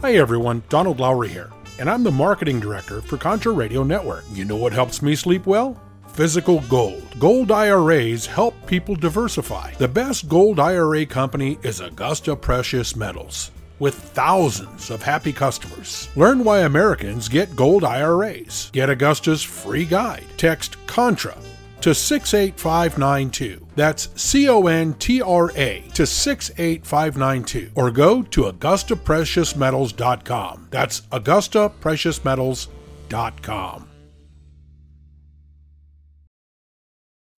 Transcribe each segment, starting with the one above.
Hi everyone, Donald Lowry here, and I'm the marketing director for Contra Radio Network. You know what helps me sleep well? Physical gold. Gold IRAs help people diversify. The best gold IRA company is Augusta Precious Metals, with thousands of happy customers. Learn why Americans get gold IRAs. Get Augusta's free guide. Text CONTRA to 68592. That's CONTRA to 68592. Or go to AugustaPreciousMetals.com. That's AugustaPreciousMetals.com.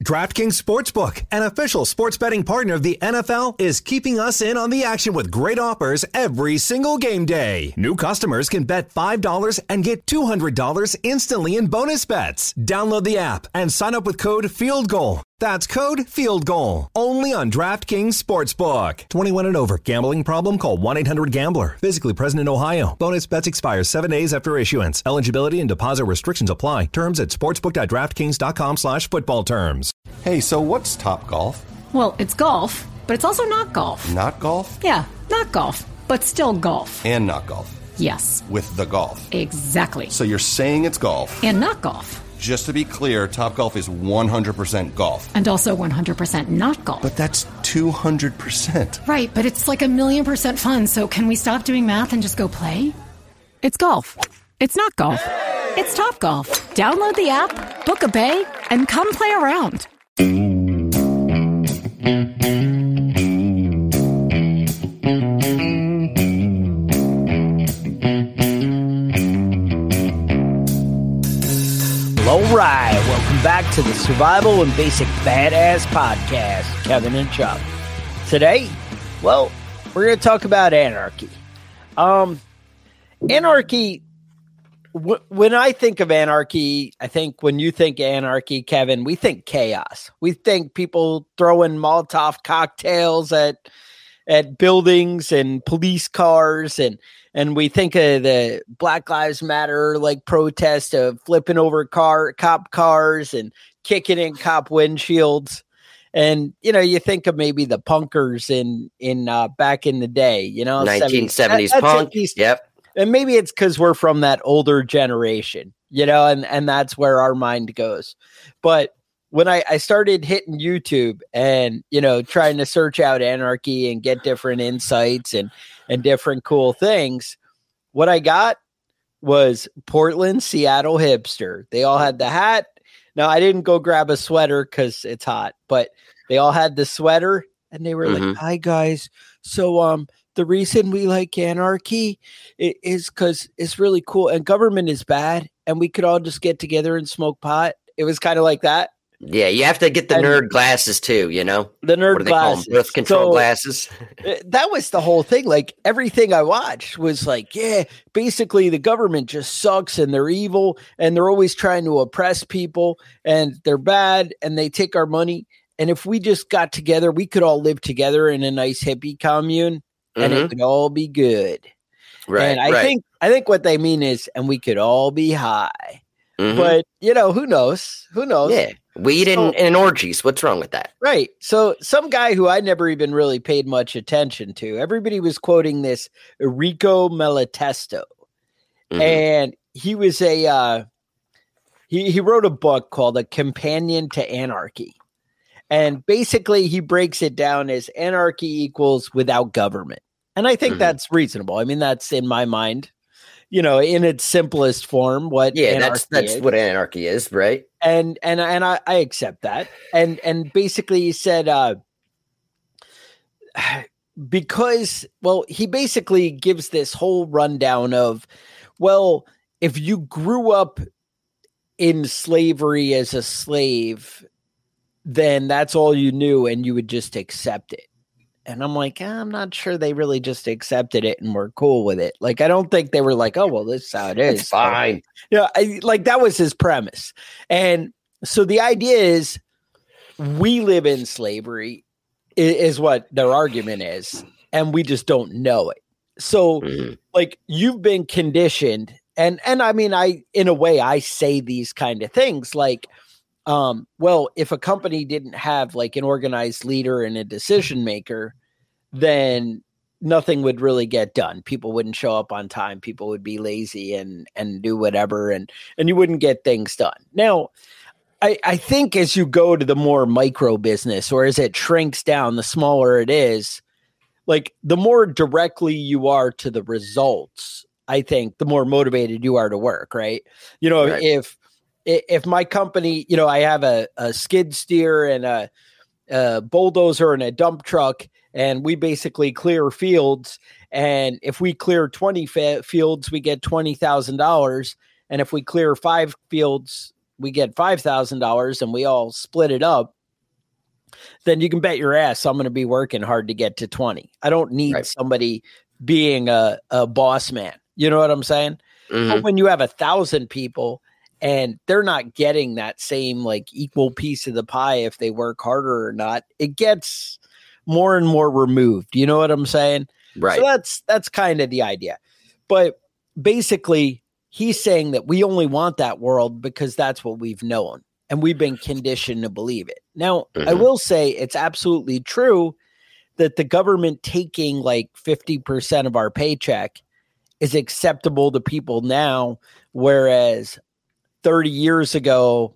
DraftKings Sportsbook, an official sports betting partner of the NFL, is keeping us in on the action with great offers every single game day. New customers can bet $5 and get $200 instantly in bonus bets. Download the app and sign up with code FieldGoal. That's code FieldGoal. Only on DraftKings Sportsbook. 21 and over. Gambling problem? Call 1-800-GAMBLER. Physically present in Ohio. Bonus bets expire 7 days after issuance. Eligibility and deposit restrictions apply. Terms at sportsbook.draftkings.com/footballterms. Hey, so what's Top Golf? Well, it's golf, but it's also not golf. Not golf? Yeah, not golf, but still golf. And not golf? Yes. With the golf? Exactly. So you're saying it's golf? And not golf. Just to be clear, Top Golf is 100% golf. And also 100% not golf. But that's 200%. Right, but it's like 1,000,000% fun, so can we stop doing math and just go play? It's golf. It's not golf. It's Top Golf. Download the app, book a bay, and come play around. Alright, welcome back to the Survival and Basic Badass Podcast, Kevin and Chuck. Today, well, we're going to talk about anarchy. Anarchy, when I think of anarchy, I think when you think anarchy, Kevin, we think chaos. We think people throwing Molotov cocktails at buildings and police cars, and we think of the Black Lives Matter like protest of flipping over cop cars and kicking in cop windshields. And you know, you think of maybe the punkers in back in the day, you know, 1970s punk. Yep. And maybe it's because we're from that older generation, you know, and that's where our mind goes. But when I started hitting YouTube and, you know, trying to search out anarchy and get different insights and different cool things, what I got was Portland, Seattle hipster. They all had the hat. Now, I didn't go grab a sweater because it's hot, but they all had the sweater and they were like, "Hi, guys. So the reason we like anarchy is because it's really cool and government is bad and we could all just get together and smoke pot." It was kind of like that. Yeah, you have to get the nerd glasses too, you know? The nerd glasses. Birth control glasses. That was the whole thing. Like, everything I watched was like, yeah, basically the government just sucks and they're evil and they're always trying to oppress people and they're bad and they take our money. And if we just got together, we could all live together in a nice hippie commune and it would all be good. Right. And I think what they mean is, and we could all be high. Mm-hmm. But, you know, who knows? Who knows? Yeah. Weed and orgies. What's wrong with that? Right. So some guy who I never even really paid much attention to, everybody was quoting this Rico Melitesto. And he was he wrote a book called A Companion to Anarchy. And basically he breaks it down as anarchy equals without government. And I think that's reasonable. I mean, that's in my mind, you know, in its simplest form, what that's what anarchy is, right? And I accept that. And basically he said, he basically gives this whole rundown of, well, if you grew up in slavery as a slave, then that's all you knew and you would just accept it. And I'm like, I'm not sure they really just accepted it and were cool with it. Like, I don't think they were like, oh, well, this is how it is. It's fine. Yeah, you know, like that was his premise. And so the idea is we live in slavery is what their argument is. And we just don't know it. So like you've been conditioned. And I mean, in a way, I say these kind of things like, well, if a company didn't have like an organized leader and a decision maker, then nothing would really get done. People wouldn't show up on time. People would be lazy and do whatever, and you wouldn't get things done. Now, I think as you go to the more micro business, or as it shrinks down, the smaller it is, like the more directly you are to the results, I think the more motivated you are to work, right? You know, right. If my company, you know, I have a skid steer and a bulldozer and a dump truck, and we basically clear fields. And if we clear 20 fields, we get $20,000. And if we clear 5 fields, we get $5,000, and we all split it up. Then you can bet your ass I'm going to be working hard to get to 20. I don't need right. somebody being a boss man. You know what I'm saying? Mm-hmm. But when you have 1,000 people and they're not getting that same like equal piece of the pie if they work harder or not, it gets more and more removed. You know what I'm saying? Right. So that's kind of the idea. But basically, he's saying that we only want that world because that's what we've known and we've been conditioned to believe it. Now, mm-hmm. I will say it's absolutely true that the government taking like 50% of our paycheck is acceptable to people now, whereas 30 years ago,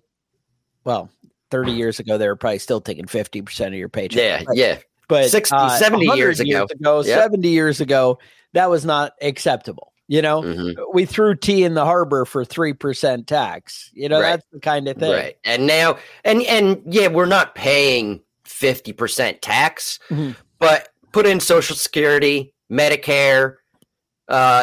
well, 30 years ago, they were probably still taking 50% of your paycheck. Yeah, right? Yeah. But 60, 70 years ago yep. 70 years ago, that was not acceptable. You know, mm-hmm. we threw tea in the harbor for 3% tax. You know, right. that's the kind of thing. Right. And now, and yeah, we're not paying 50% tax, mm-hmm. but put in Social Security, Medicare,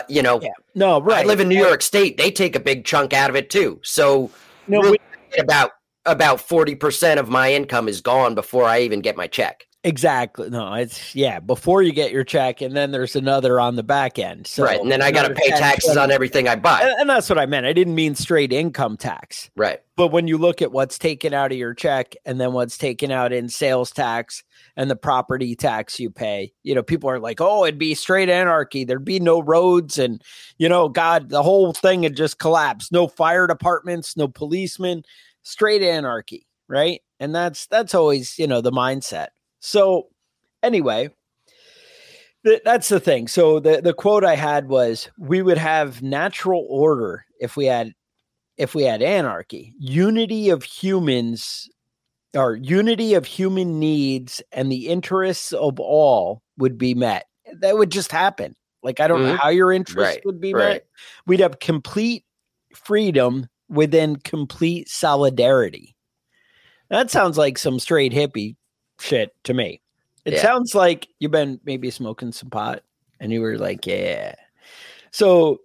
you know. Yeah. No, right. I live in New York State. They take a big chunk out of it too. So no, really about 40% of my income is gone before I even get my check. Exactly. No, it's yeah. Before you get your check, and then there's another on the back end. So right. And then I got to pay taxes on everything I buy. And that's what I meant. I didn't mean straight income tax. Right. But when you look at what's taken out of your check and then what's taken out in sales tax and the property tax you pay, you know, people are like, oh, it'd be straight anarchy. There'd be no roads. And, you know, God, the whole thing had just collapsed. No fire departments, no policemen, straight anarchy. Right. And that's always, you know, the mindset. So anyway, that's the thing. So the quote I had was, we would have natural order if we had anarchy, unity of humans or unity of human needs, and the interests of all would be met. That would just happen. Like, I don't mm-hmm. know how your interests right, would be right. met. We'd have complete freedom within complete solidarity. That sounds like some straight hippie shit to me. It yeah. sounds like you've been maybe smoking some pot and you were like, yeah. So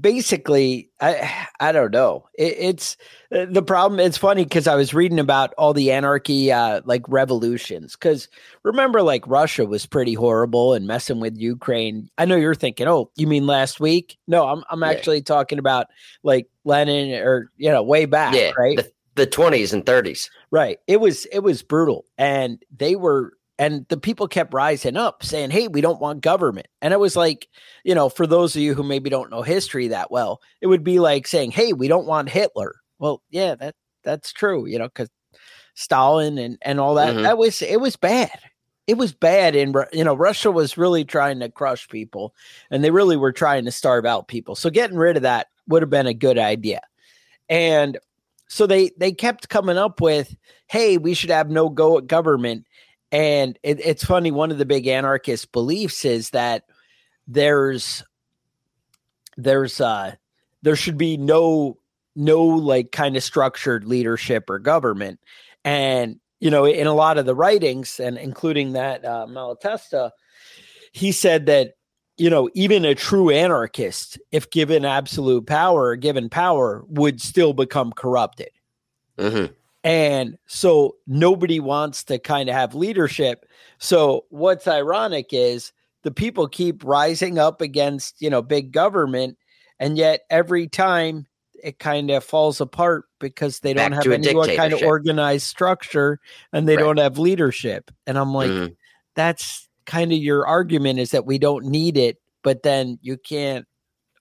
basically, I don't know. It's the problem. It's funny because I was reading about all the anarchy, like revolutions. Because remember, like Russia was pretty horrible and messing with Ukraine. I know you're thinking, oh, you mean last week? No, I'm actually yeah. talking about like Lenin or, you know, way back, yeah, right? The 20s and 30s. Right. It was brutal. And the people kept rising up saying, hey, we don't want government. And it was like, you know, for those of you who maybe don't know history that well, it would be like saying, hey, we don't want Hitler. Well, yeah, that's true. You know, because Stalin and all that, mm-hmm. it was bad. It was bad. And, you know, Russia was really trying to crush people, and they really were trying to starve out people. So getting rid of that would have been a good idea. And so they kept coming up with, hey, we should have no government. And it's funny, one of the big anarchist beliefs is that there should be no like kind of structured leadership or government. And, you know, in a lot of the writings, and including that Melitesto, he said that, you know, even a true anarchist, if given absolute power or given power, would still become corrupted. Mm-hmm. And so nobody wants to kind of have leadership. So what's ironic is the people keep rising up against, you know, big government. And yet every time it kind of falls apart because they don't have any kind of organized structure, and they right. don't have leadership. And I'm like, mm-hmm. that's kind of your argument, is that we don't need it, but then you can't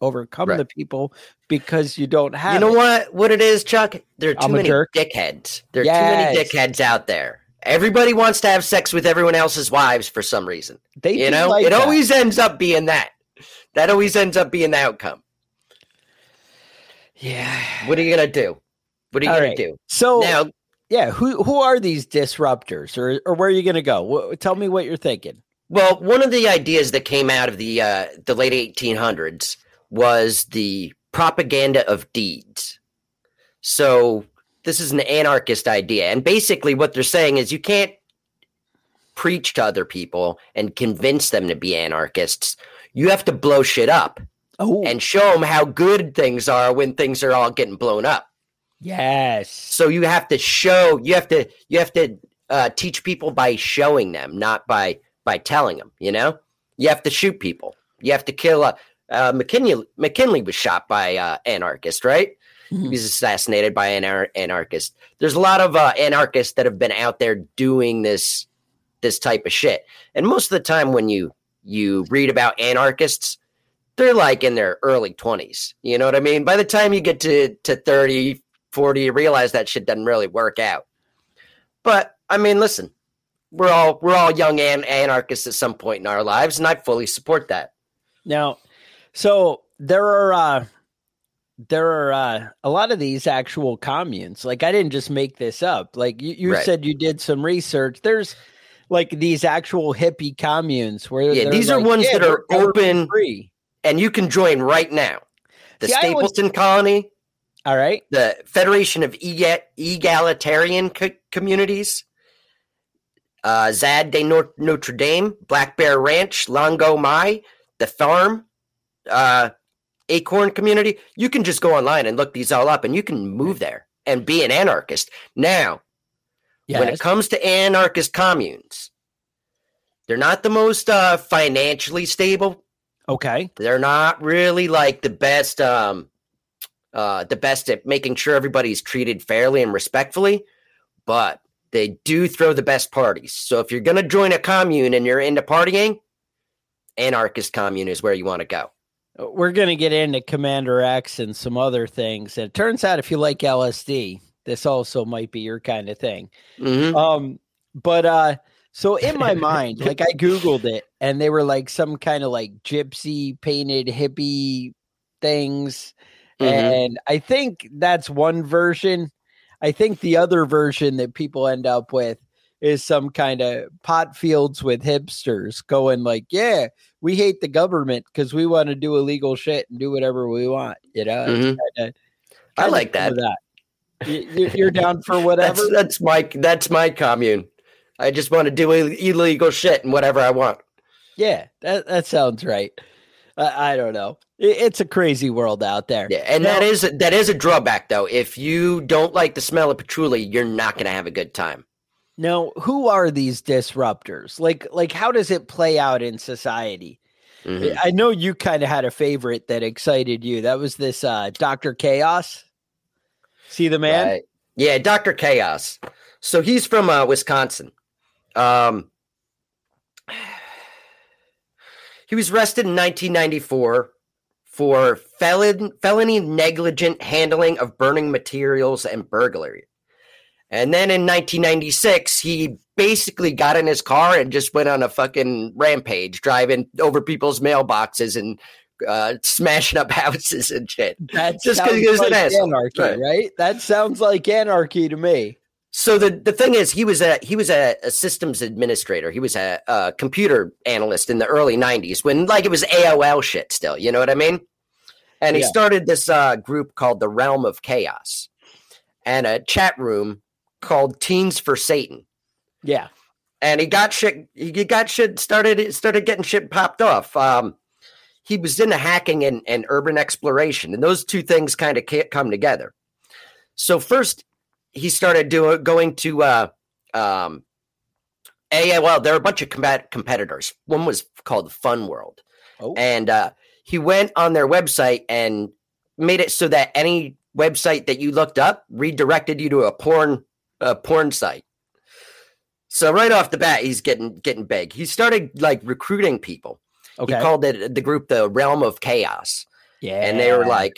overcome right. the people because you don't have. You know what it is, Chuck? There are too many dickheads. There are yes. too many dickheads out there. Everybody wants to have sex with everyone else's wives for some reason. Always ends up being that. That always ends up being the outcome. Yeah. What are you going to do? What are you going to do? So now, yeah, who are these disruptors, or where are you going to go? Tell me what you're thinking. Well, one of the ideas that came out of the late 1800s was the propaganda of deeds. So this is an anarchist idea. And basically what they're saying is you can't preach to other people and convince them to be anarchists. You have to blow shit up and show them how good things are when things are all getting blown up. Yes. So you have to show, you have to teach people by showing them, not by telling them, you know, you have to shoot people. You have to kill. McKinley was shot by anarchist, right? Mm-hmm. He was assassinated by an anarchist. There's a lot of anarchists that have been out there doing this type of shit. And most of the time when you read about anarchists, they're like in their early 20s. You know what I mean? By the time you get to 30, 40, you realize that shit doesn't really work out. But I mean, listen, we're all young anarchists at some point in our lives, and I fully support that. Now, so there are a lot of these actual communes. Like, I didn't just make this up. Like you right. said, you did some research. There's like these actual hippie communes where these are ones that are open free. And you can join right now. The Stapleton Colony. All right. The Federation of Egalitarian Communities. Zad de Notre Dame, Black Bear Ranch, Longo Mai, The Farm, Acorn Community. You can just go online and look these all up, and you can move there and be an anarchist. Now, yes. When it comes to anarchist communes, they're not the most financially stable. Okay. They're not really like the best at making sure everybody's treated fairly and respectfully, but they do throw the best parties. So if you're going to join a commune and you're into partying, anarchist commune is where you want to go. We're going to get into Commander X and some other things. And it turns out if you like LSD, this also might be your kind of thing. Mm-hmm. So in my mind, like I Googled it and they were like some kind of like gypsy painted hippie things. Mm-hmm. And I think that's one version. I think the other version that people end up with is some kind of pot fields with hipsters going like, yeah, we hate the government because we want to do illegal shit and do whatever we want. You know, mm-hmm. I like that. You're down for whatever. that's my commune. I just want to do illegal shit and whatever I want. Yeah, that sounds right. I don't know. It's a crazy world out there. Yeah, and that is a drawback, though. If you don't like the smell of patchouli, you're not going to have a good time. Now, who are these disruptors? Like, how does it play out in society? Mm-hmm. I know you kind of had a favorite that excited you. That was this Dr. Chaos. See the man? Right. Yeah, Dr. Chaos. So he's from Wisconsin. He was arrested in 1994 for felony negligent handling of burning materials and burglary. And then in 1996, he basically got in his car and just went on a fucking rampage, driving over people's mailboxes and smashing up houses and shit. That just sounds like anarchy, right? That sounds like anarchy to me. So the thing is, he was a systems administrator. He was a computer analyst in the early 90s when like it was AOL shit still, you know what I mean? And he started this group called the Realm of Chaos and a chat room called Teens for Satan. Yeah. And he started getting shit popped off. He was into hacking and urban exploration, and those two things kind of can't come together. So first he started going to AOL. There are a bunch of competitors. One was called Fun World. Oh. And he went on their website and made it so that any website that you looked up redirected you to a porn site. So right off the bat, he's getting big. He started like recruiting people. Okay. He called it the group the Realm of Chaos. Yeah. And they were like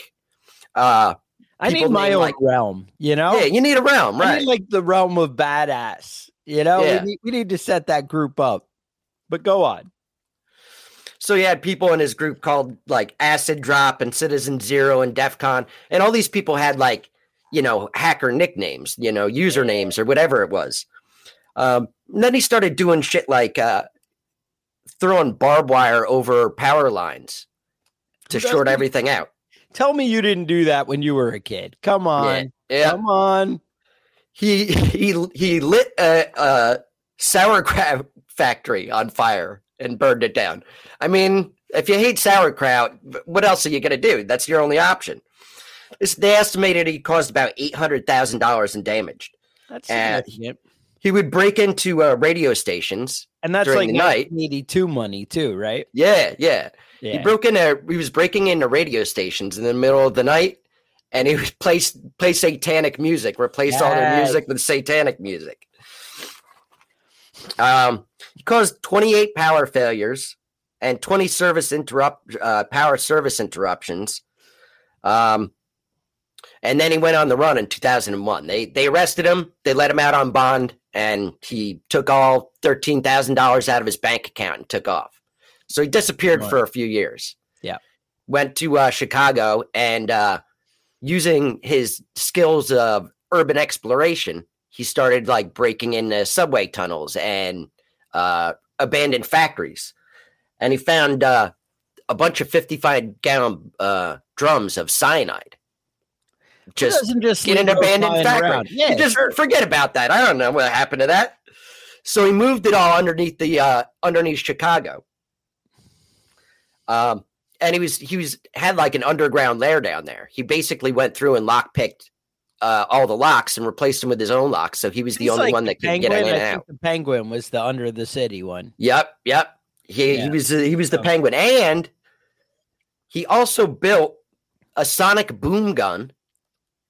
I need my own realm, you know? Yeah, you need a realm, right? I need like the Realm of Badass. You know, we need to set that group up. But go on. So he had people in his group called like Acid Drop and Citizen Zero and DEF CON. And all these people had like, you know, hacker nicknames, you know, usernames or whatever it was. And then he started doing shit like throwing barbed wire over power lines to short everything out. Tell me you didn't do that when you were a kid. Come on. Yeah. Come on. He lit a sauerkraut factory on fire and burned it down. I mean, if you hate sauerkraut, what else are you going to do? That's your only option. They estimated he caused about $800,000 in damage. That's significant. He would break into radio stations. And that's like 1982 money too, right? Yeah. He was breaking into radio stations in the middle of the night, and he would play satanic music, replace all their music with satanic music. He caused 28 power failures and 20 power service interruptions. And then he went on the run in 2001. They arrested him. They let him out on bond, and he took all $13,000 out of his bank account and took off. So he disappeared for a few years. Yeah. Went to Chicago, and using his skills of urban exploration, he started like breaking into subway tunnels and abandoned factories. And he found a bunch of 55-gallon drums of cyanide. Just in an abandoned factory. Yeah, forget about that. I don't know what happened to that. So he moved it all underneath Chicago. And he had like an underground lair down there. He basically went through and lockpicked all the locks and replaced them with his own locks. So he was the only one that could get in and out. The Penguin was the under the city one. Yep. He was the Penguin, and he also built a sonic boom gun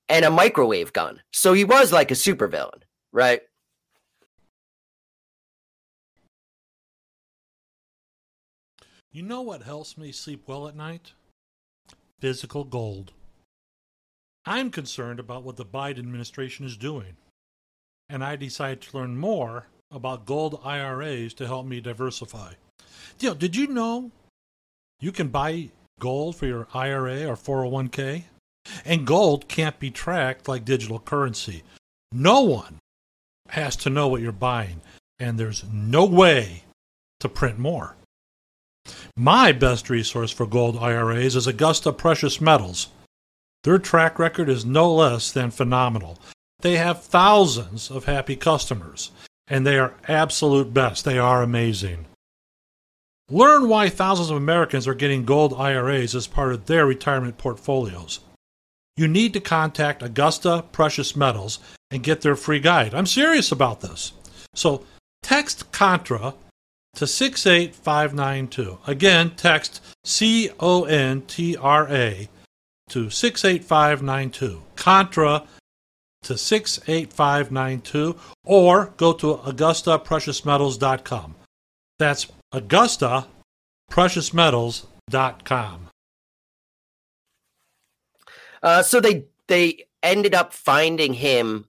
and a microwave gun. So he was like a supervillain, right? You know what helps me sleep well at night? Physical gold. I'm concerned about what the Biden administration is doing, and I decided to learn more about gold IRAs to help me diversify. Did you know you can buy gold for your IRA or 401k? And gold can't be tracked like digital currency. No one has to know what you're buying, and there's no way to print more. My best resource for gold IRAs is Augusta Precious Metals. Their track record is no less than phenomenal. They have thousands of happy customers, and they are absolute best. They are amazing. Learn why thousands of Americans are getting gold IRAs as part of their retirement portfolios. You need to contact Augusta Precious Metals and get their free guide. I'm serious about this. So text CONTRA to 68592. Again, text CONTRA to 68592. CONTRA to 68592, or go to AugustaPreciousMetals.com. That's AugustaPreciousMetals.com. So they ended up finding him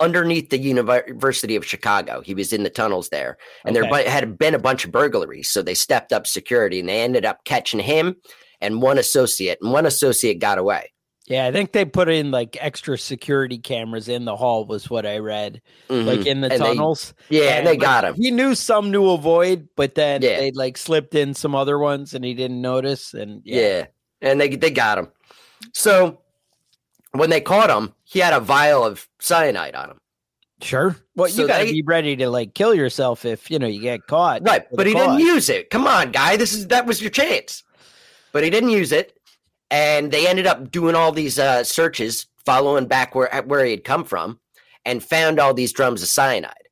underneath the University of Chicago. He was in the tunnels there, and there had been a bunch of burglaries. So they stepped up security, and they ended up catching him and one associate. And one associate got away. Yeah, I think they put in like extra security cameras in the hall, was what I read, like in the tunnels. They got him. He knew some to avoid, but then they like slipped in some other ones, and he didn't notice. And and they got him. So when they caught him, he had a vial of cyanide on him. Sure. Well, so you got to be ready to like kill yourself if, you know, you get caught. Right. But he didn't use it. Come on, guy. That was your chance. But he didn't use it. And they ended up doing all these searches, following back where he had come from, and found all these drums of cyanide.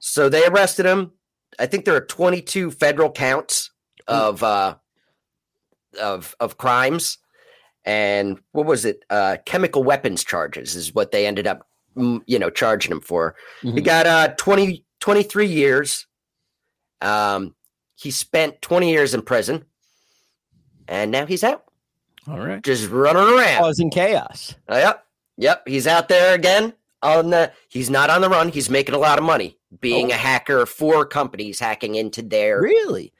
So they arrested him. I think there are 22 federal counts of crimes. And what was it? Chemical weapons charges is what they ended up, you know, charging him for. He got 23 years. He spent 20 years in prison, and now he's out. All right, just running around, causing chaos. Yep, he's out there again, on the he's not on the run. He's making a lot of money being a hacker for companies hacking into their I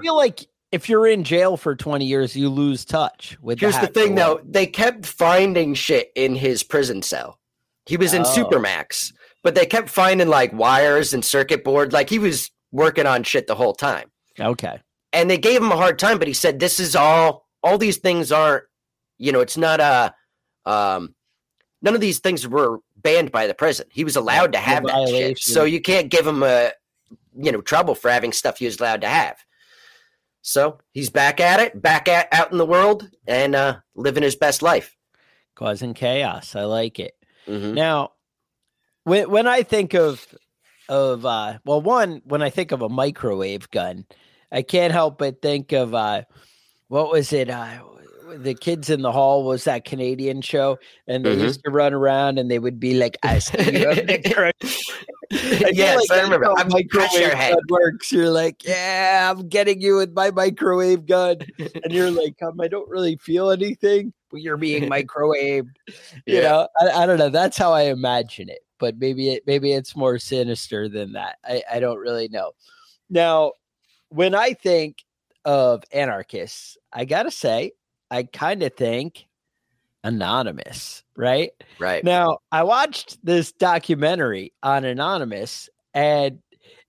feel like if you're in jail for 20 years, you lose touch with. Here's the thing, though. They kept finding shit in his prison cell. He was in Supermax, but they kept finding like wires and circuit board. Like he was working on shit the whole time. Okay. And they gave him a hard time, but he said, this is all these things aren't, you know, it's not none of these things were banned by the prison. He was allowed to have that shit. So you can't give him trouble for having stuff he was allowed to have. So he's back at it, out in the world and living his best life. Causing chaos. I like it. Mm-hmm. Now, when I think when I think of a microwave gun, I can't help but think of what was it? The Kids in the Hall was that Canadian show, and they used to run around and they would be like, "I see." Yes, I remember. I'm microwave gun works. You're like, "Yeah, I'm getting you with my microwave gun," and you're like, "I don't really feel anything." But you're being microwaved. You know, I don't know. That's how I imagine it, but maybe it's more sinister than that. I don't really know. Now, when I think of anarchists, I gotta say, I kind of think Anonymous, right? Right. Now, I watched this documentary on Anonymous, and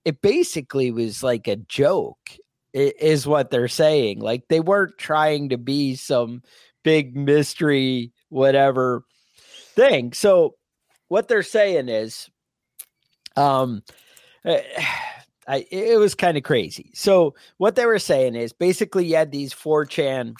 it basically was like a joke, is what they're saying. Like, they weren't trying to be some big mystery, whatever thing. So what they're saying is, it was kind of crazy. So what they were saying is basically you had these 4chan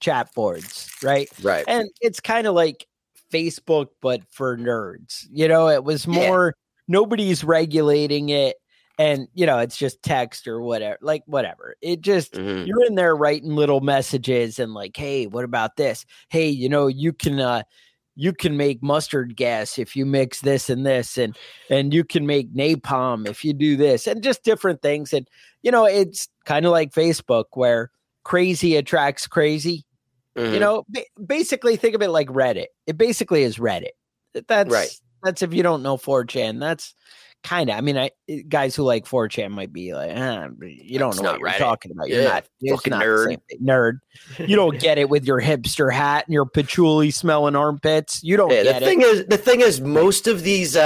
chat boards, right? Right. And it's kind of like Facebook, but for nerds. You know, it was more nobody's regulating it. And, you know, it's just text or whatever, like whatever. It just, you're in there writing little messages and like, hey, what about this? Hey, you know, you can make mustard gas if you mix this and this, and you can make napalm if you do this, and just different things. And, you know, it's kind of like Facebook where crazy attracts crazy. You know, basically think of it like Reddit. It basically is Reddit. That's if you don't know 4chan, that's kind of, I mean, guys who like 4chan might be like, you don't know what you're talking about. You're not fucking nerd. You don't get it with your hipster hat and your patchouli smelling armpits. You don't get it. The thing is, most of these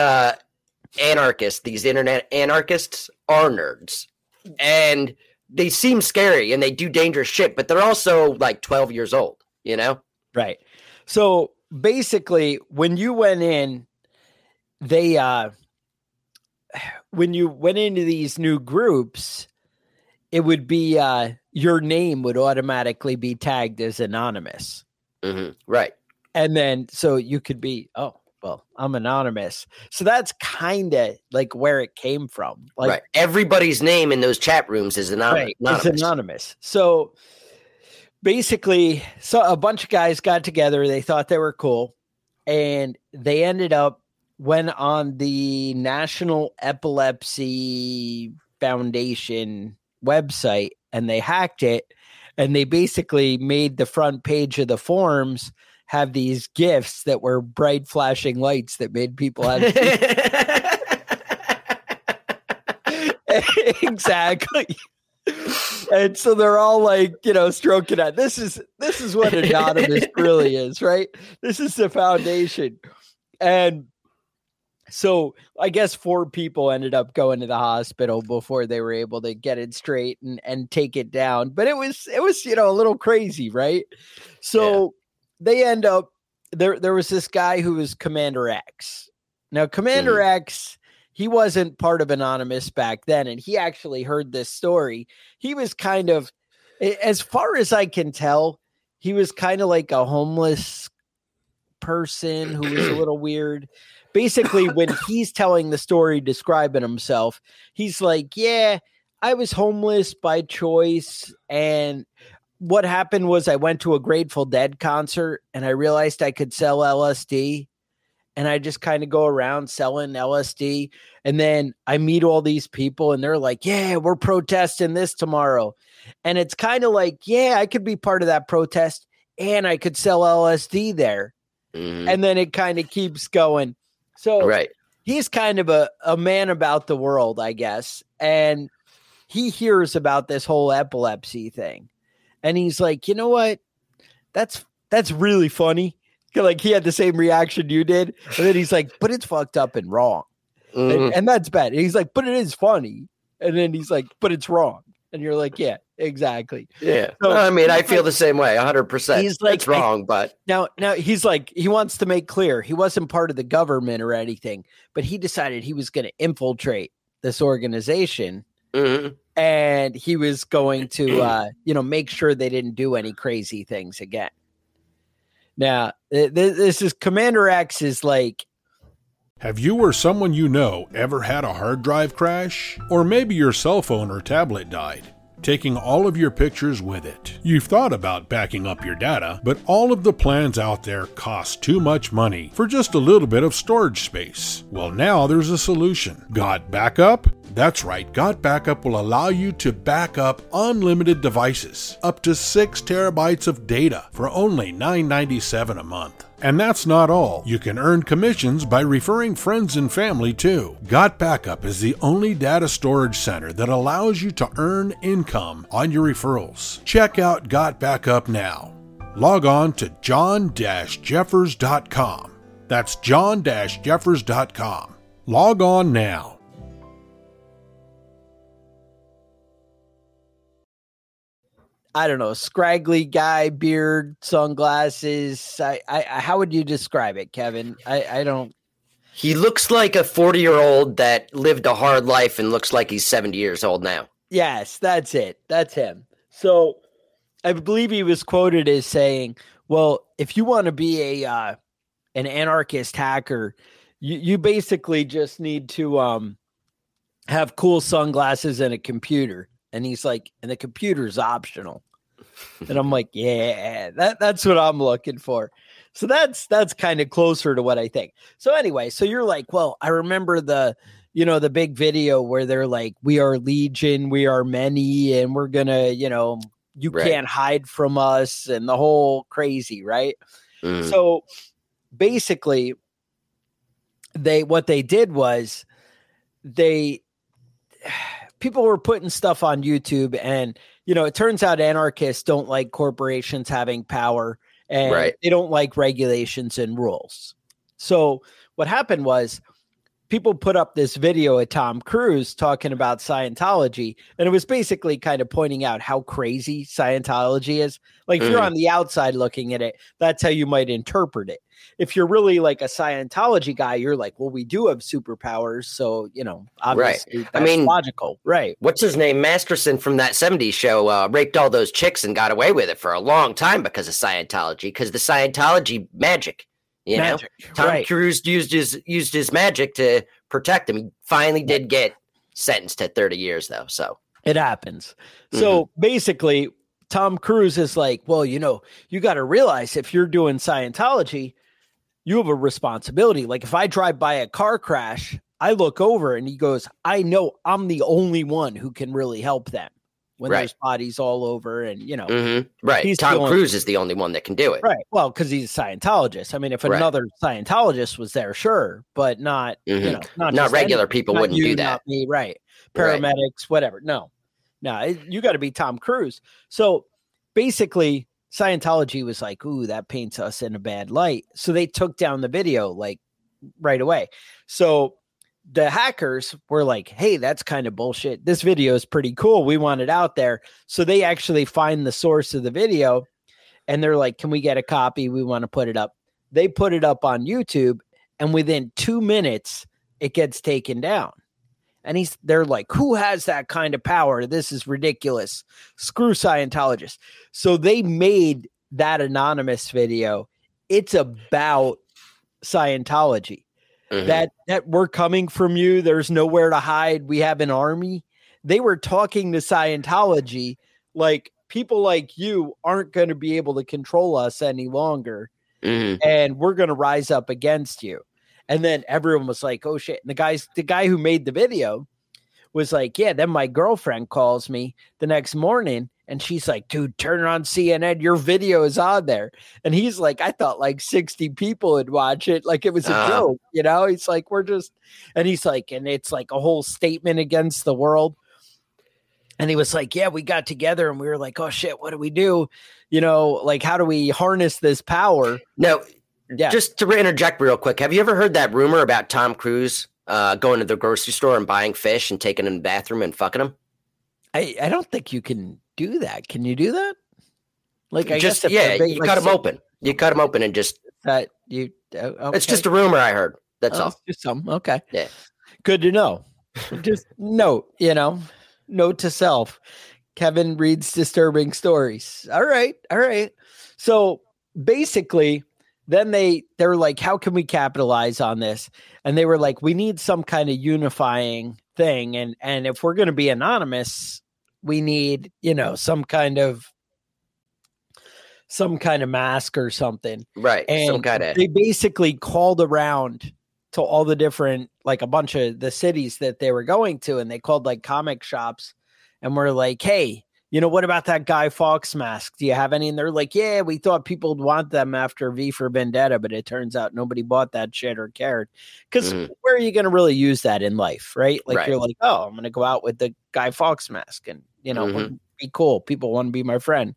anarchists, these internet anarchists, are nerds, and they seem scary and they do dangerous shit, but they're also like 12 years old. You know, right? So basically, when you went in, when you went into these new groups, it would be your name would automatically be tagged as anonymous. Right. And then so you could be, I'm anonymous. So that's kind of like where it came from. Like everybody's name in those chat rooms is anonymous. It's anonymous. So basically, a bunch of guys got together. They thought they were cool, and they ended up went on the National Epilepsy Foundation website, and they hacked it, and they basically made the front page of the forums have these GIFs that were bright flashing lights that made people have exactly. And so they're all like, you know, stroking at this is what anonymous really is, right? This is the foundation. And so I guess 4 people ended up going to the hospital before they were able to get it straight and take it down. But it was, you know, a little crazy, right? So they end up there was this guy who was Commander X. Now, Commander X, he wasn't part of Anonymous back then, and he actually heard this story. He was kind of, as far as I can tell, he was kind of like a homeless person who was a little weird. Basically, when he's telling the story, describing himself, he's like, yeah, I was homeless by choice. And what happened was I went to a Grateful Dead concert and I realized I could sell LSD. And I just kind of go around selling LSD. And then I meet all these people and they're like, yeah, we're protesting this tomorrow. And it's kind of like, yeah, I could be part of that protest and I could sell LSD there. And then it kind of keeps going. So he's kind of a man about the world, I guess. And he hears about this whole epilepsy thing. And he's like, you know what? That's really funny. Like, he had the same reaction you did. And then he's like, but it's fucked up and wrong. Mm-hmm. And that's bad. And he's like, but it is funny. And then he's like, but it's wrong. And you're like, yeah, exactly. Yeah. So, I mean, I feel the same way 100%. He's like, it's wrong, but now he's like, he wants to make clear he wasn't part of the government or anything, but he decided he was going to infiltrate this organization. Mm-hmm. And he was going to, make sure they didn't do any crazy things again. Now, this is Commander X is like, have you or someone you know ever had a hard drive crash? Or maybe your cell phone or tablet died, taking all of your pictures with it. You've thought about backing up your data, but all of the plans out there cost too much money for just a little bit of storage space. Well, now there's a solution. GotBackup? That's right, GotBackup will allow you to back up unlimited devices, up to 6 terabytes of data for only $9.97 a month. And that's not all. You can earn commissions by referring friends and family too. GotBackup is the only data storage center that allows you to earn income on your referrals. Check out GotBackup now. Log on to john-jeffers.com. That's john-jeffers.com. Log on now. I don't know, scraggly guy, beard, sunglasses. How would you describe it, Kevin? I don't. He looks like a 40-year-old that lived a hard life and looks like he's 70 years old now. Yes, that's it. That's him. So I believe he was quoted as saying, well, if you want to be an anarchist hacker, you basically just need to have cool sunglasses and a computer. And he's like, and the computer's optional. And I'm like, yeah, that's what I'm looking for. So that's kind of closer to what I think. So anyway, so you're like, well, I remember the big video where they're like, we are legion, we are many, and we're going to, you can't hide from us and the whole crazy, right? Mm. So basically what they did was people were putting stuff on YouTube, and, it turns out anarchists don't like corporations having power, and they don't like regulations and rules. So what happened was people put up this video of Tom Cruise talking about Scientology, and it was basically kind of pointing out how crazy Scientology is. Like, if you're on the outside looking at it, that's how you might interpret it. If you're really like a Scientology guy, you're like, well, we do have superpowers. So, obviously that's logical. Right. What's his name? Masterson from that 70s show raped all those chicks and got away with it for a long time because of Scientology, because the Scientology magic. You know, Tom Cruise used his magic to protect him. He finally did get sentenced to 30 years, though. So it happens. Mm-hmm. So basically, Tom Cruise is like, well, you got to realize if you're doing Scientology, you have a responsibility. Like, if I drive by a car crash, I look over, and he goes, I know I'm the only one who can really help them when there's bodies all over. And, Tom Cruise is the only one that can do it. Right. Well, because he's a Scientologist. I mean, if another Scientologist was there, sure, but not, not regular anyone. People not wouldn't do that. Not me, right. Paramedics, whatever. No, you got to be Tom Cruise. So basically, Scientology was like, ooh, that paints us in a bad light. So they took down the video like right away. So the hackers were like, hey, that's kind of bullshit. This video is pretty cool. We want it out there. So they actually find the source of the video, and they're like, can we get a copy? We want to put it up. They put it up on YouTube, and within 2 minutes, it gets taken down. And they're like, who has that kind of power? This is ridiculous. Screw Scientologists. So they made that anonymous video. It's about Scientology. Mm-hmm. That we're coming from you. There's nowhere to hide. We have an army. They were talking to Scientology. Like, people like you aren't going to be able to control us any longer. Mm-hmm. And we're going to rise up against you. And then everyone was like, oh, shit. And the guy who made the video was like, yeah, then my girlfriend calls me the next morning And she's like, dude, turn on CNN. Your video is on there. And he's like, I thought like 60 people would watch it. Like it was a joke, you know? He's like, we're just, and he's like, and it's like a whole statement against the world. And he was like, yeah, we got together and we were like, oh shit, what do we do? You know, like, how do we harness this power? Now, yeah. Just to interject real quick. Have you ever heard that rumor about Tom Cruise going to the grocery store and buying fish and taking them to the bathroom and fucking them? I don't think you can do that. Can you do that? Like, I just, guess yeah, big, you like, cut them open. You cut them open and just, you, okay. It's just a rumor I heard. That's all. Just some. Okay. Yeah. Good to know. Just note, you know, note to self, Kevin reads disturbing stories. All right. All right. So basically then they're like, how can we capitalize on this? And they were like, we need some kind of unifying thing. And if we're going to be anonymous, we need, you know, some kind of mask or something. Right. And some kind of, they basically called around to all the different, like a bunch of the cities that they were going to. And they called like comic shops and were like, hey, you know, what about that Guy Fawkes mask? Do you have any? And they're like, yeah, we thought people would want them after V for Vendetta, but it turns out nobody bought that shit or cared. Because where are you going to really use that in life, right? Like You're like, oh, I'm going to go out with the Guy Fawkes mask and, you know, wouldn't be cool. People want to be my friend.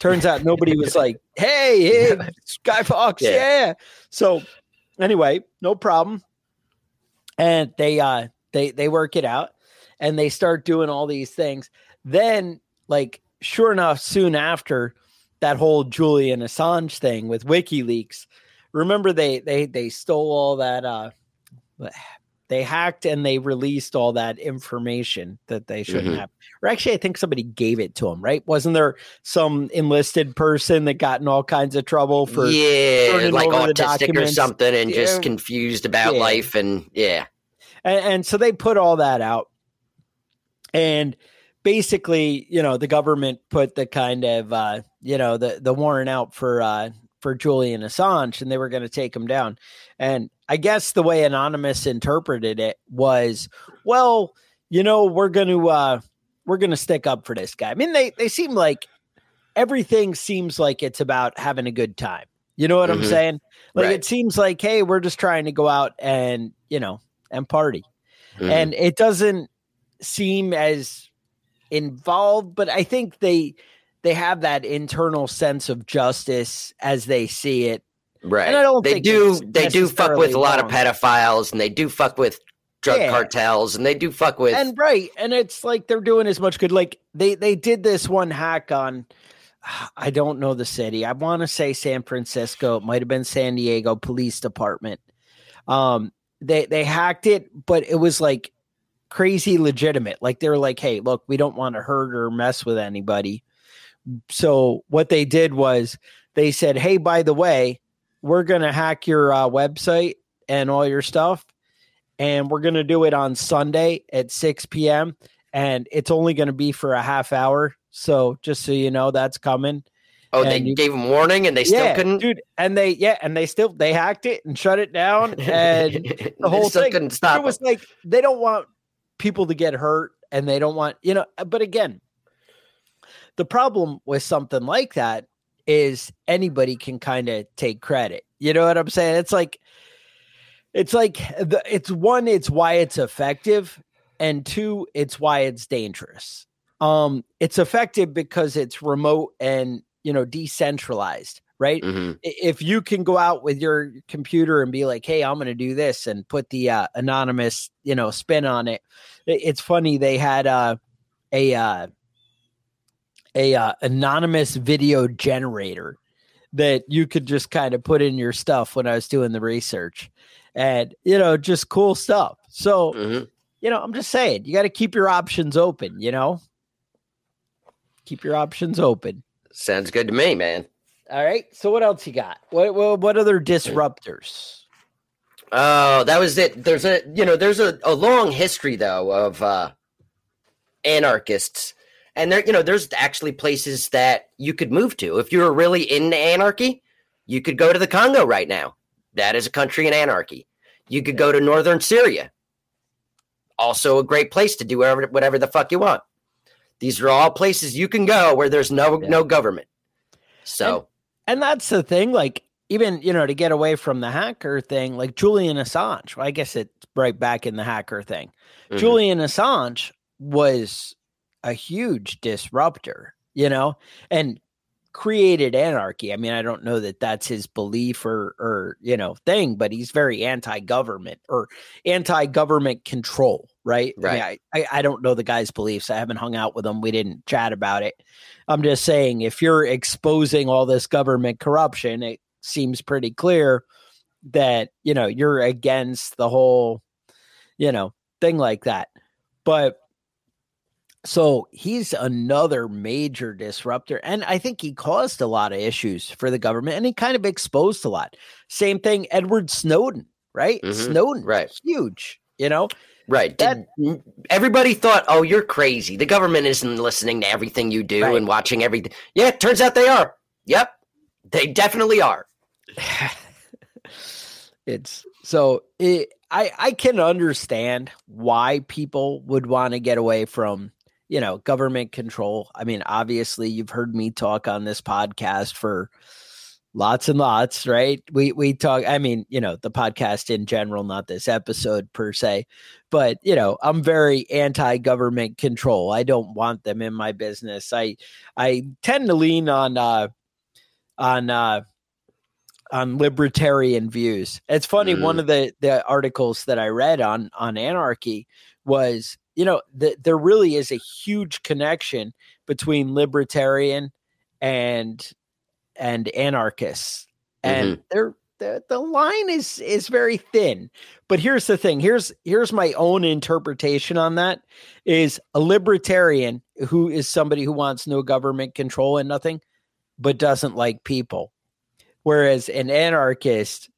Turns out nobody was like, hey, it's Guy Fawkes, yeah. So anyway, no problem. And they work it out and they start doing all these things. Then, like, sure enough, soon after that whole Julian Assange thing with WikiLeaks, remember they stole all that, they hacked and they released all that information that they shouldn't have. Or actually, I think somebody gave it to them, right? Wasn't there some enlisted person that got in all kinds of trouble for like autistic or something and just confused about life and so they put all that out and. Basically, you know, the government put the kind of, you know, the warrant out for Julian Assange and they were going to take him down. And I guess the way Anonymous interpreted it was, well, you know, we're going to stick up for this guy. I mean, they seem like everything seems like it's about having a good time. You know what I'm saying? Like, It seems like, hey, we're just trying to go out and, you know, and party. And it doesn't seem as involved, but I think they have that internal sense of justice as they see it, right? And I don't think they do fuck with a lot of pedophiles, and they do fuck with drug cartels, and they do fuck with and it's like they're doing as much good. Like they did this one hack on, I don't know the city. I want to say San Francisco. It might have been San Diego Police Department. They hacked it, but it was like. Crazy legitimate. Like they were like, hey, look, we don't want to hurt or mess with anybody. So what they did was they said, hey, by the way, we're going to hack your website and all your stuff. And we're going to do it on Sunday at 6 p.m. And it's only going to be for a half hour. So just so you know, that's coming. Oh, and they gave them warning and they still couldn't? Dude, and they hacked it and shut it down. And the whole thing couldn't stop. It was like, they don't want people to get hurt and they don't want, you know, but again, the problem with something like that is anybody can kind of take credit. You know what I'm saying? It's one, it's why it's effective. And two, it's why it's dangerous. It's effective because it's remote and, you know, decentralized, right? If you can go out with your computer and be like, hey, I'm going to do this and put the anonymous, you know, spin on it. It's funny. They had a anonymous video generator that you could just kind of put in your stuff when I was doing the research and, you know, just cool stuff. So, you know, I'm just saying, you got to keep your options open, you know, keep your options open. Sounds good to me, man. All right. So what else you got? What other disruptors? Oh, that was it. There's a long history though of anarchists, and there, you know, there's actually places that you could move to if you were really into anarchy. You could go to the Congo right now. That is a country in anarchy. You could go to northern Syria. Also, a great place to do whatever the fuck you want. These are all places you can go where there's no government. So, and that's the thing, like, even, you know, to get away from the hacker thing, like Julian Assange, well, I guess it's right back in the hacker thing. Mm-hmm. Julian Assange was a huge disruptor, you know, and created anarchy. I mean, I don't know that that's his belief or, you know, thing, but he's very anti-government or anti-government control. Right. Right. I don't know the guy's beliefs. I haven't hung out with him. We didn't chat about it. I'm just saying, if you're exposing all this government corruption, it seems pretty clear that, you know, you're against the whole, you know, thing like that. But so he's another major disruptor. And I think he caused a lot of issues for the government, and he kind of exposed a lot. Same thing, Edward Snowden, right? Mm-hmm. Snowden, right. Huge, you know? Right. Everybody thought, oh, you're crazy. The government isn't listening to everything you do and watching everything. Yeah, it turns out they are. Yep. They definitely are. I can understand why people would want to get away from, you know, government control. I mean, obviously, you've heard me talk on this podcast for lots and lots, right? We talk, I mean, you know, the podcast in general, not this episode per se, but, you know, I'm very anti-government control. I don't want them in my business. I tend to lean on libertarian views. It's funny. One of the articles that I read on anarchy was, you know, there really is a huge connection between libertarian and anarchists. And the line is very thin, but here's the thing. Here's my own interpretation on that is a libertarian who is somebody who wants no government control and nothing, but doesn't like people. Whereas an anarchist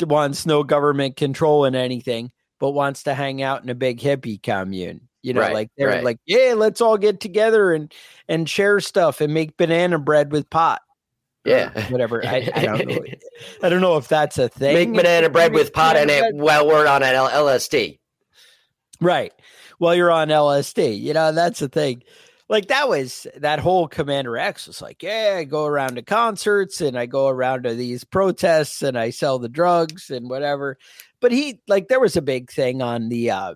wants no government control in anything, but wants to hang out in a big hippie commune. You know, right, like they're like, yeah, let's all get together and share stuff and make banana bread with pot. Yeah. Whatever. I don't know. I don't know if that's a thing. Make banana bread with pot in it while we're on an LSD. Right. While you're on LSD. You know, that's the thing. Like that whole Commander X was like, yeah, I go around to concerts and I go around to these protests and I sell the drugs and whatever. But he, like, there was a big thing on the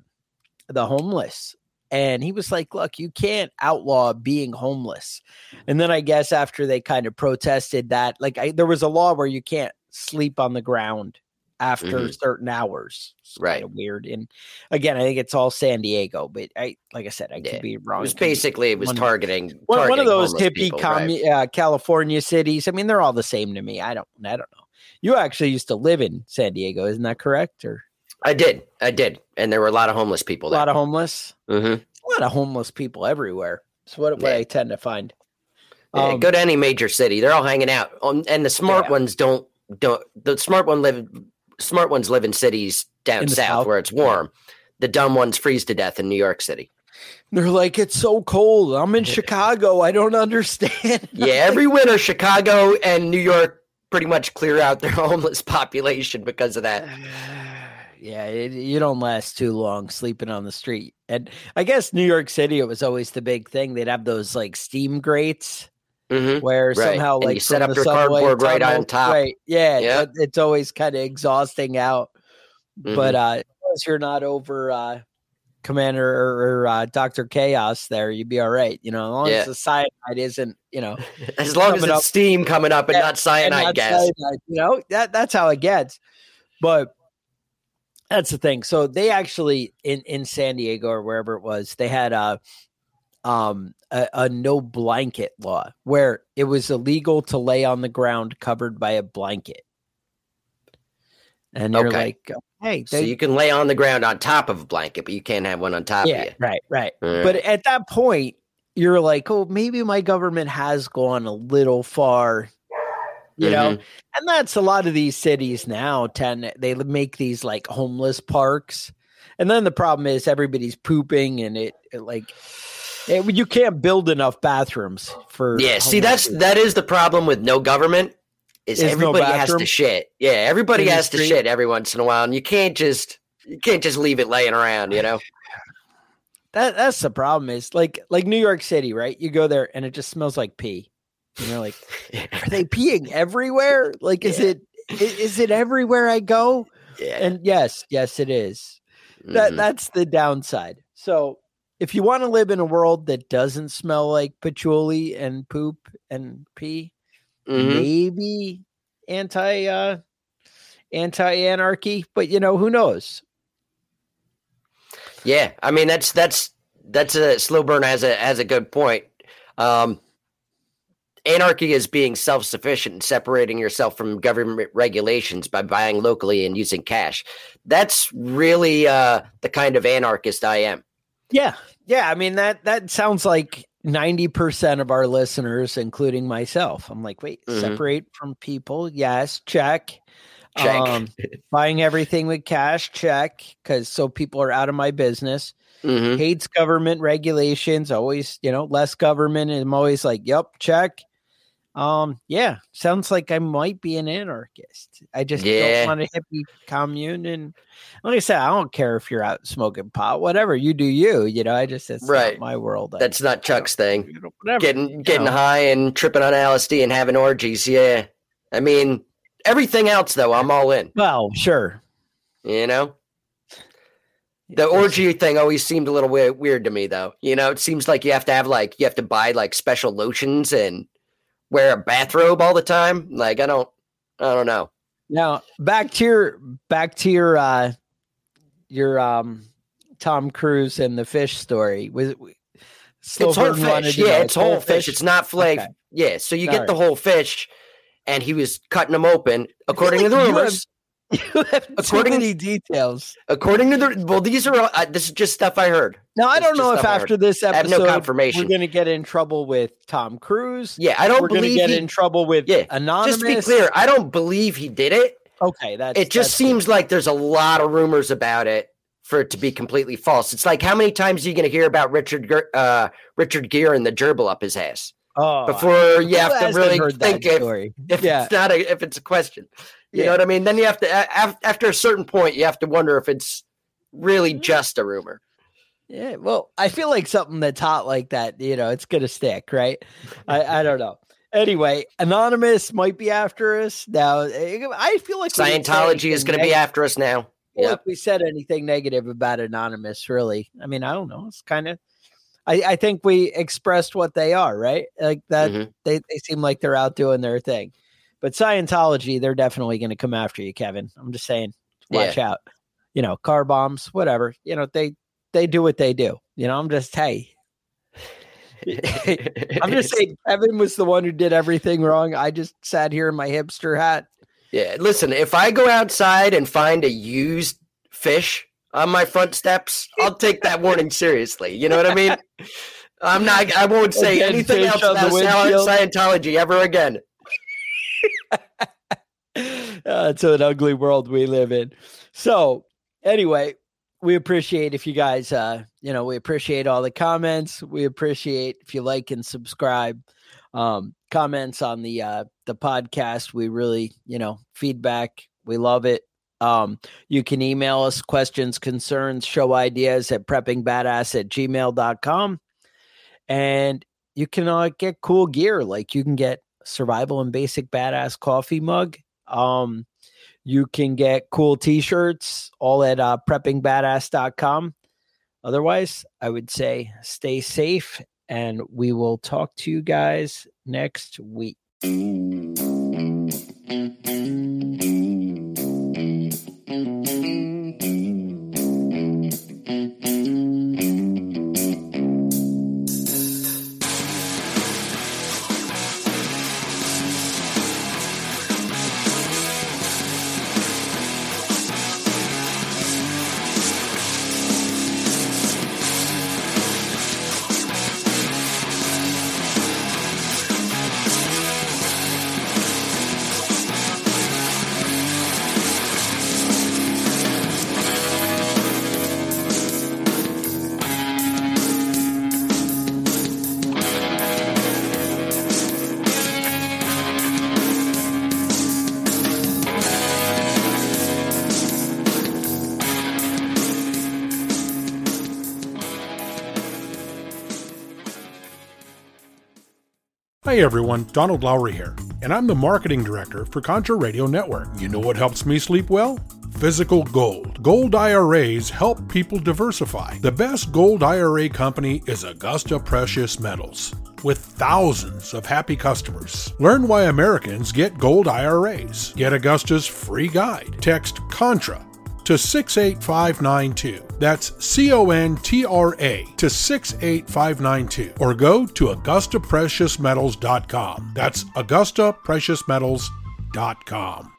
homeless, and he was like, look, you can't outlaw being homeless. And then I guess after they kind of protested that, like there was a law where you can't sleep on the ground after certain hours. It's right. Kind of weird. And again, I think it's all San Diego, but I could be wrong. It was basically, it was targeting one of those hippie people, California cities. I mean, they're all the same to me. I don't know. You actually used to live in San Diego. Isn't that correct? Or I did. And there were a lot of homeless people there. A lot of homeless. Mm-hmm. A lot of homeless people everywhere. So what I tend to find. Go to any major city. They're all hanging out. And the smart ones don't. The smart ones live in cities down south where it's warm. The dumb ones freeze to death in New York City. They're like, it's so cold. I'm in Chicago. I don't understand. Yeah, every winter, Chicago and New York pretty much clear out their homeless population because of that. Yeah, you don't last too long sleeping on the street. And I guess New York City, it was always the big thing. They'd have those like steam grates. Mm-hmm. Where somehow and like you set up your cardboard right on top. Right. Yeah. Yep. It's always kind of exhausting out, but, unless you're not over, Commander or Dr. Chaos there, you'd be all right. You know, as long as the cyanide isn't, you know, as long as it's up, steam coming up and not cyanide gas, you know, that's how it gets. But that's the thing. So they actually in San Diego or wherever it was, they had, a no blanket law where it was illegal to lay on the ground covered by a blanket. And you're like, hey, so you can lay on the ground on top of a blanket, but you can't have one on top of you. Right. Mm. But at that point you're like, oh, maybe my government has gone a little far, you know, and that's a lot of these cities now they make these like homeless parks. And then the problem is everybody's pooping and you can't build enough bathrooms for. Yeah, see, that is the problem with no government. Is everybody has to shit? Yeah, everybody has to shit every once in a while, and you can't just leave it laying around. You know, That's the problem is like New York City, right? You go there and it just smells like pee. And you're like, are they peeing everywhere? Like, is it everywhere I go? Yeah. And yes, it is. Mm-hmm. That's the downside. So if you want to live in a world that doesn't smell like patchouli and poop and pee, mm-hmm. maybe anti-anarchy, but you know, who knows? Yeah. I mean, that's a slow burn has a good point. Anarchy is being self-sufficient and separating yourself from government regulations by buying locally and using cash. That's really the kind of anarchist I am. Yeah. Yeah. I mean, that sounds like 90% of our listeners, including myself. I'm like, wait, mm-hmm. separate from people. Yes. Check. Buying everything with cash. Check. So people are out of my business. Mm-hmm. Hates government regulations. Always, less government. And I'm always like, yep, check. Sounds like I might be an anarchist. I just don't want a hippie commune. And like I said, I don't care if you're out smoking pot, whatever you do, I just, it's not my world. That's not Chuck's thing. Whatever, getting high and tripping on LSD and having orgies. Yeah. I mean, everything else though, I'm all in. Well, sure. The orgy thing always seemed a little weird to me though. It seems like you have to buy like special lotions and wear a bathrobe all the time. Like, I don't know. Now back to your Tom Cruise and the fish story. It's whole fish. Yeah. It's whole fish. It's not flake. Okay. Yeah. So you get the whole fish and he was cutting them open. According to the rumors, you have too many details. According to the, well, these are, this is just stuff I heard. Now, I don't know if after this episode, I have no confirmation. We're going to get in trouble with Tom Cruise. Yeah, I don't believe we're going to get in trouble with Anonymous. Just to be clear, I don't believe he did it. Okay, it just seems like there's a lot of rumors about it for it to be completely false. It's like, how many times are you going to hear about Richard Gere and the gerbil up his ass? Oh, before you have to really think if it's not if it's a question. You know what I mean? Then you have to, after a certain point, you have to wonder if it's really just a rumor. Yeah. Well, I feel like something that's hot like that, it's going to stick, right? I don't know. Anyway, Anonymous might be after us now. I feel like Scientology is going to be after us now. Well, if we said anything negative about Anonymous, really, I mean, I don't know. It's kind of, I think we expressed what they are, right? Like that, mm-hmm. they seem like they're out doing their thing. But Scientology, they're definitely going to come after you, Kevin. I'm just saying, watch out. Car bombs, whatever. They do what they do. I'm just, hey. I'm just saying, Kevin was the one who did everything wrong. I just sat here in my hipster hat. Yeah, listen, if I go outside and find a used fish on my front steps, I'll take that warning seriously. You know what I mean? I won't say anything else about Scientology ever again. It's an ugly world we live in. So anyway, we appreciate if you guys we appreciate all the comments. We appreciate if you like and subscribe, comments on the podcast. We really, feedback, we love it. You can email us questions, concerns, show ideas at preppingbadass@gmail.com, and you can get cool gear. Like you can get Survival and Basic Badass coffee mug. You can get cool t-shirts, all at preppingbadass.com. Otherwise, I would say stay safe, and we will talk to you guys next week. Hey everyone, Donald Lowry here, and I'm the marketing director for Contra Radio Network. You know what helps me sleep well? Physical gold. Gold IRAs help people diversify. The best gold IRA company is Augusta Precious Metals, with thousands of happy customers. Learn why Americans get gold IRAs. Get Augusta's free guide. Text CONTRA to 68592. That's CONTRA to 68592. Or go to AugustaPreciousMetals.com. That's AugustaPreciousMetals.com.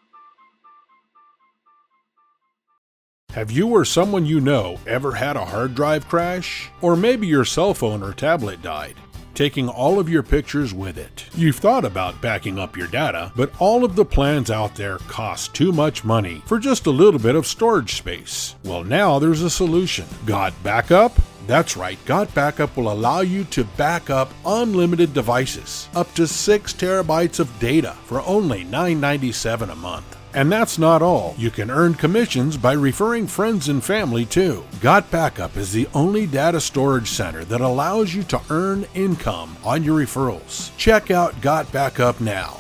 Have you or someone you know ever had a hard drive crash? Or maybe your cell phone or tablet died, taking all of your pictures with it. You've thought about backing up your data, but all of the plans out there cost too much money for just a little bit of storage space. Well, now there's a solution. GotBackup? That's right, GotBackup will allow you to back up unlimited devices, up to 6 terabytes of data for only $9.97 a month. And that's not all. You can earn commissions by referring friends and family too. GotBackup is the only data storage center that allows you to earn income on your referrals. Check out GotBackup now.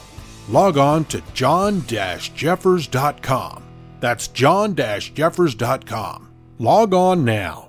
Log on to john-jeffers.com. That's john-jeffers.com. Log on now.